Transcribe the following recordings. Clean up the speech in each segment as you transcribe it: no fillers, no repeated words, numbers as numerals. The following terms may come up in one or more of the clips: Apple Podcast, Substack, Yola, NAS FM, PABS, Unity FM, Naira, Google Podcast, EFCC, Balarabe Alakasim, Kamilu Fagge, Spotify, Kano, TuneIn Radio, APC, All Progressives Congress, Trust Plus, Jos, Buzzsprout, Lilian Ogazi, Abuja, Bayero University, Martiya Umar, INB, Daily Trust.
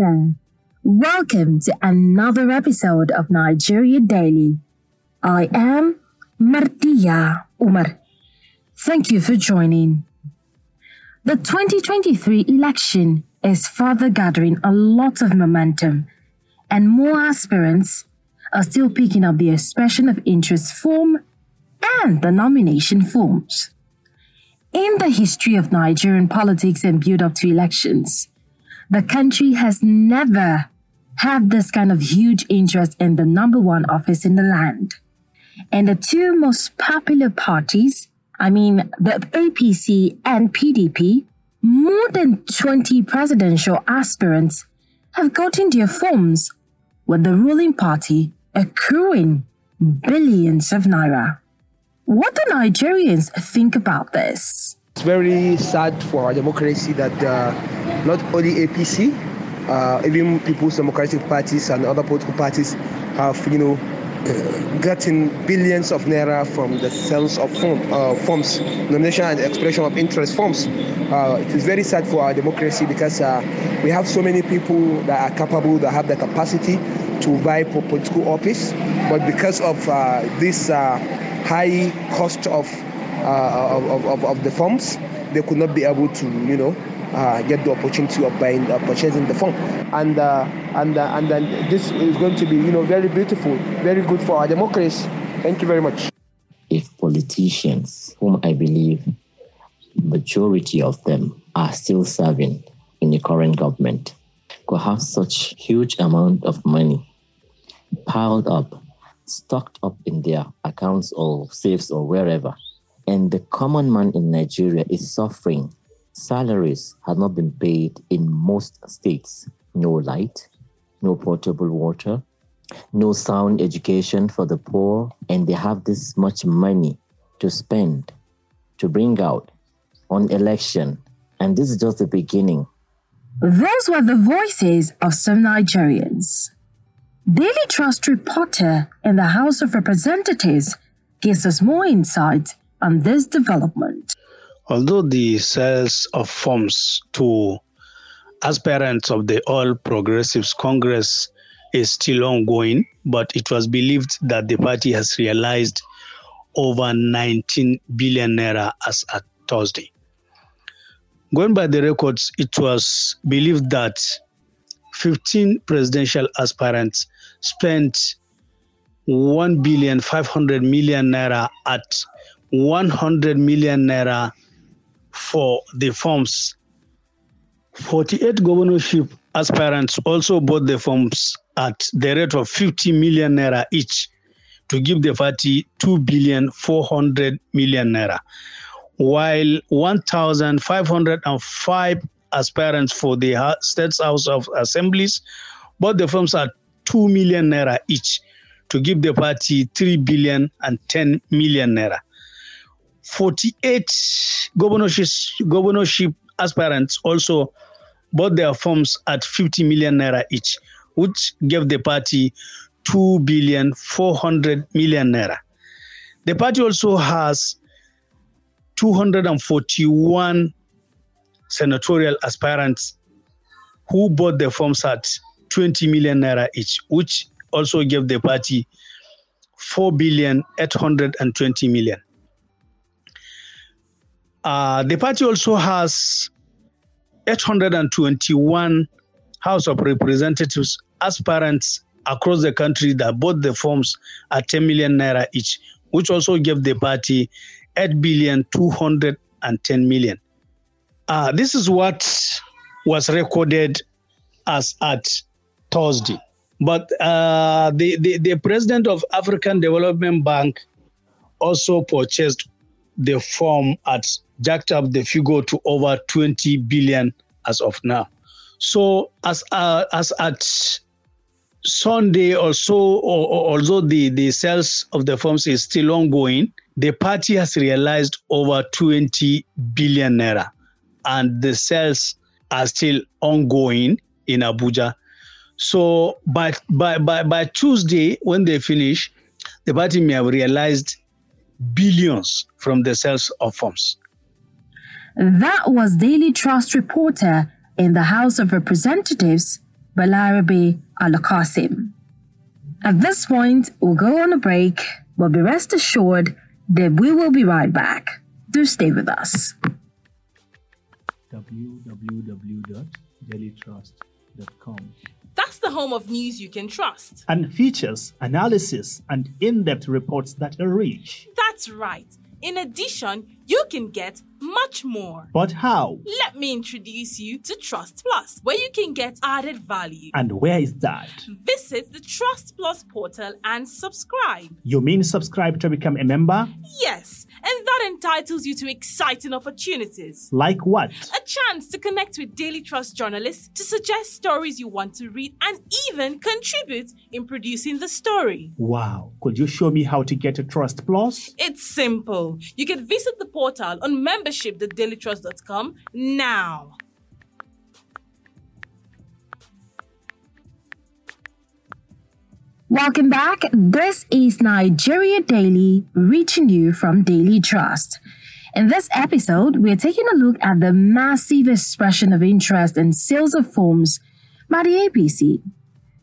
Sir, welcome to another episode of Nigeria Daily. I am Martiya Umar. Thank you for joining. The 2023 election is further gathering a lot of momentum, and more aspirants are still picking up the expression of interest form and the nomination forms. In the history of Nigerian politics and build-up to elections, the country has never had this kind of huge interest in the number one office in the land. And the two most popular parties, the APC and PDP, more than 20 presidential aspirants have gotten their forms, with the ruling party accruing billions of naira. What do Nigerians think about this? It's very sad for our democracy that not only APC, even People's Democratic Parties and other political parties have, gotten billions of naira from the sales of forms, nomination and expression of interest forms. It is very sad for our democracy because we have so many people that are capable, that have the capacity to vie for political office, but because of this high cost of the forms, they could not be able to, get the opportunity of buying, purchasing the form, and then this is going to be, very beautiful, very good for our democracy. Thank you very much. If politicians, whom I believe majority of them are still serving in the current government, could have such huge amount of money piled up, stocked up in their accounts or safes or wherever, and the common man in Nigeria is suffering. Salaries have not been paid in most states. No light, no potable water, no sound education for the poor, and they have this much money to spend, to bring out on election. And this is just the beginning. Those were the voices of some Nigerians. Daily Trust reporter in the House of Representatives gives us more insight on this development. Although the sales of forms to aspirants of the All Progressives Congress is still ongoing, but it was believed that the party has realized over 19 billion naira as at Thursday. Going by the records, it was believed that 15 presidential aspirants spent 1,500,000,000 naira at 100 million naira for the forms. 48 governorship aspirants also bought the forms at the rate of 50 million naira each to give the party 2,400,000,000 naira, while 1,505 aspirants for the State House of Assemblies bought the forms at 2 million naira each to give the party 3,010,000,000 naira. 48 governorship aspirants also bought their forms at 50 million naira each, which gave the party 2,400,000,000 naira. The party also has 241 senatorial aspirants who bought their forms at 20 million naira each, which also gave the party 4,820,000,000. The party also has 821 House of Representatives aspirants across the country that bought the forms at 10 million naira each, which also gave the party 8,210,000,000. This is what was recorded as at Thursday. But the president of African Development Bank also purchased the form at jacked up the figure to over 20 billion as of now. So as at Sunday or so, although the sales of the forms is still ongoing, the party has realized over 20 billion naira, and the sales are still ongoing in Abuja. So by Tuesday, when they finish, the party may have realized billions from the sales of forms. That was Daily Trust reporter in the House of Representatives, Balarabe Alakasim. At this point, we'll go on a break, but be rest assured that we will be right back. Do stay with us. www.dailytrust.com. That's the home of news you can trust. And features, analysis, and in-depth reports that are rich. That's right. In addition, you can get much more. But how? Let me introduce you to Trust Plus, where you can get added value. And where is that? Visit the Trust Plus portal and subscribe. You mean subscribe to become a member? Yes, and that entitles you to exciting opportunities. Like what? A chance to connect with Daily Trust journalists, to suggest stories you want to read, and even contribute in producing the story. Wow, could you show me how to get a Trust Plus? It's simple. You can visit the portal on membership.dailytrust.com now. Welcome back. This is Nigeria Daily, reaching you from Daily Trust. In this episode, we're taking a look at the massive expression of interest in sales of homes by the APC,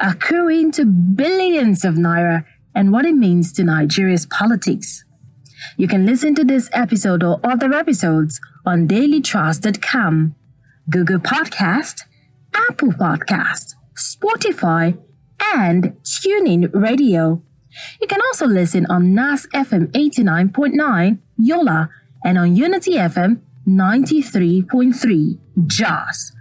accruing to billions of naira, and what it means to Nigeria's politics. You can listen to this episode or other episodes on dailytrust.com, Google Podcast, Apple Podcast, Spotify, and TuneIn Radio. You can also listen on NAS FM 89.9, Yola, and on Unity FM 93.3, Jos.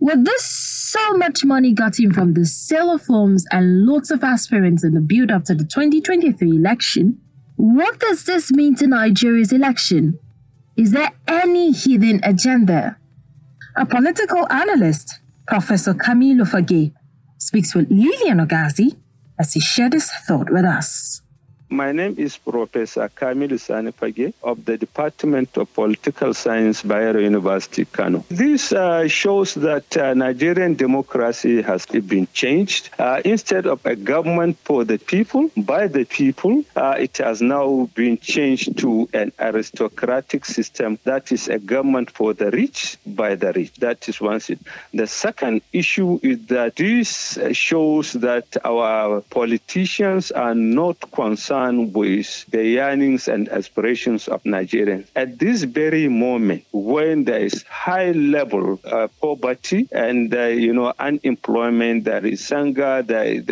With this, so much money got in from the sale of homes and lots of aspirants in the build-up to the 2023 election, what does this mean to Nigeria's election? Is there any hidden agenda? A political analyst, Professor Kamilu Fagge, speaks with Lilian Ogazi as he shared his thought with us. My name is Professor Kamilu Fagge of the Department of Political Science, Bayero University, Kano. This shows that Nigerian democracy has been changed. Instead of a government for the people, by the people, it has now been changed to an aristocratic system that is a government for the rich, by the rich. That is one thing. The second issue is that this shows that our politicians are not concerned with the yearnings and aspirations of Nigerians. At this very moment, when there is high level poverty and unemployment, there is hunger, there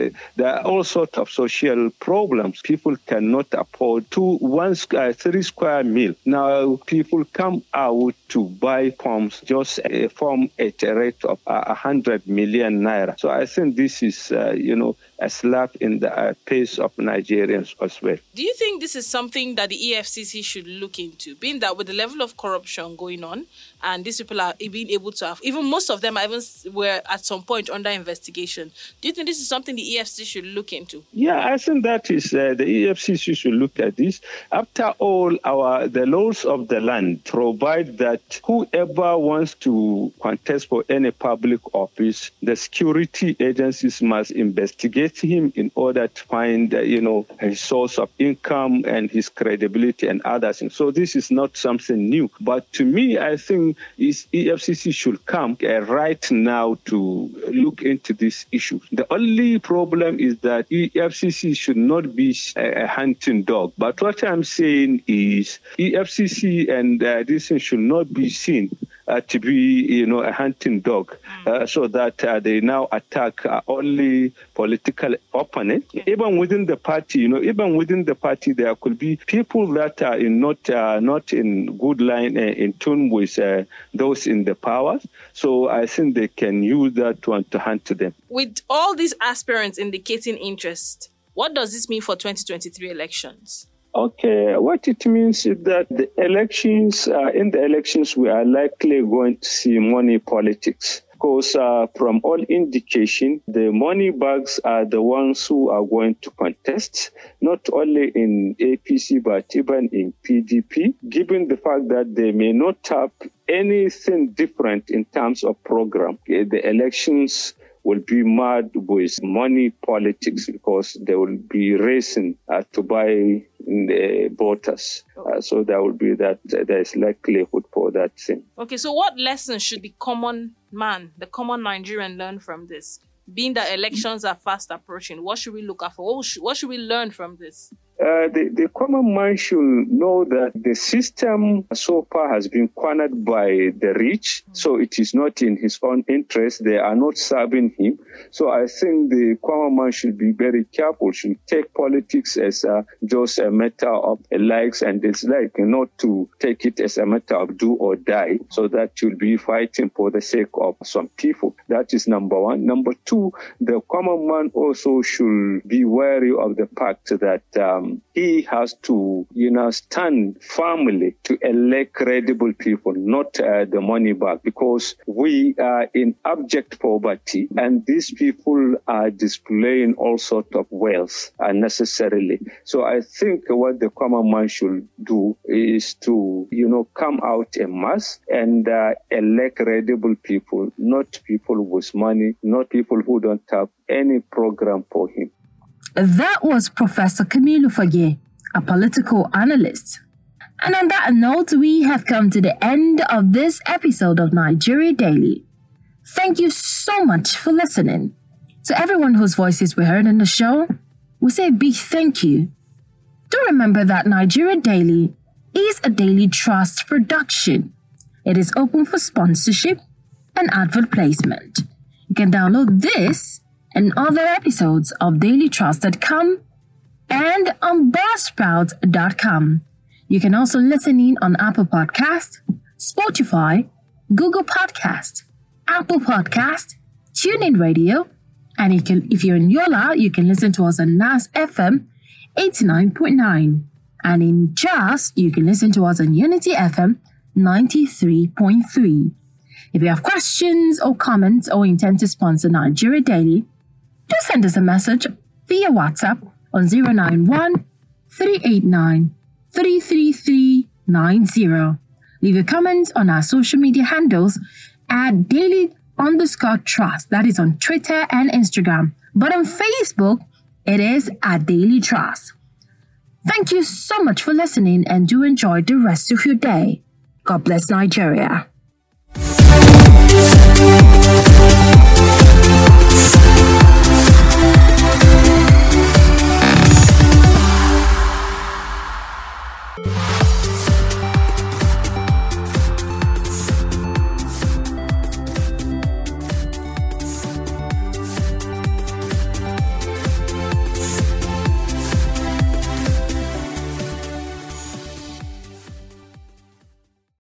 are all sorts of social problems. People cannot afford three square meal. Now people come out to buy forms, just a form at a rate of 100 million naira. So I think this is a slap in the face of Nigerians as well. Do you think this is something that the EFCC should look into, being that with the level of corruption going on, and these people are being able to have, even most of them were at some point under investigation? Do you think this is something the EFCC should look into? Yeah, I think that is the EFCC should look at this. After all, the laws of the land provide that whoever wants to contest for any public office, the security agencies must investigate him in order to find, his source of income and his credibility and other things. So this is not something new. But to me, I think EFCC should come right now to look into this issue. The only problem is that EFCC should not be a hunting dog. But what I'm saying is EFCC and this thing should not be seen to be, a hunting dog, so that they now attack only political opponents. Okay. Even within the party, there could be people that are not in good line, in tune with those in the power. So I think they can use that one to hunt them. With all these aspirants indicating interest, what does this mean for 2023 elections? Okay, what it means is that in the elections, we are likely going to see money politics. Because from all indication, the money bags are the ones who are going to contest, not only in APC, but even in PDP, given the fact that they may not have anything different in terms of program. The elections will be mad with money politics because they will be racing to buy voters. So there will be that there is likelihood for that thing. Okay, so what lessons should the common man, the common Nigerian learn from this? Being that elections are fast approaching, what should we look out for? What should we learn from this? The common man should know that the system so far has been cornered by the rich, so it is not in his own interest. They are not serving him. So I think the common man should be very careful, should take politics as just a matter of likes and dislikes, not to take it as a matter of do or die. So that you'll be fighting for the sake of some people. That is number one. Number two, the common man also should be wary of the fact that he has to, stand firmly to elect credible people, not the money back, because we are in abject poverty and these people are displaying all sorts of wealth unnecessarily. So I think what the common man should do is to, come out en masse and elect credible people, not people with money, not people who don't have any program for him. That was Professor Kamilu Fagge, a political analyst. And on that note, we have come to the end of this episode of Nigeria Daily. Thank you so much for listening. To everyone whose voices were heard in the show, we say a big thank you. Do remember that Nigeria Daily is a Daily Trust production. It is open for sponsorship and advert placement. You can download this and other episodes of dailytrust.com and on buzzsprout.com. You can also listen in on Apple Podcast, Spotify, Google Podcast, Apple Podcast, TuneIn Radio, and if you're in Yola, you can listen to us on NAS FM 89.9. And in Jos, you can listen to us on Unity FM 93.3. If you have questions or comments or intend to sponsor Nigeria Daily, do send us a message via WhatsApp on 091-389-33390. Leave your comments on our social media handles at Daily_Trust. That is on Twitter and Instagram. But on Facebook, it is at Daily Trust. Thank you so much for listening and do enjoy the rest of your day. God bless Nigeria.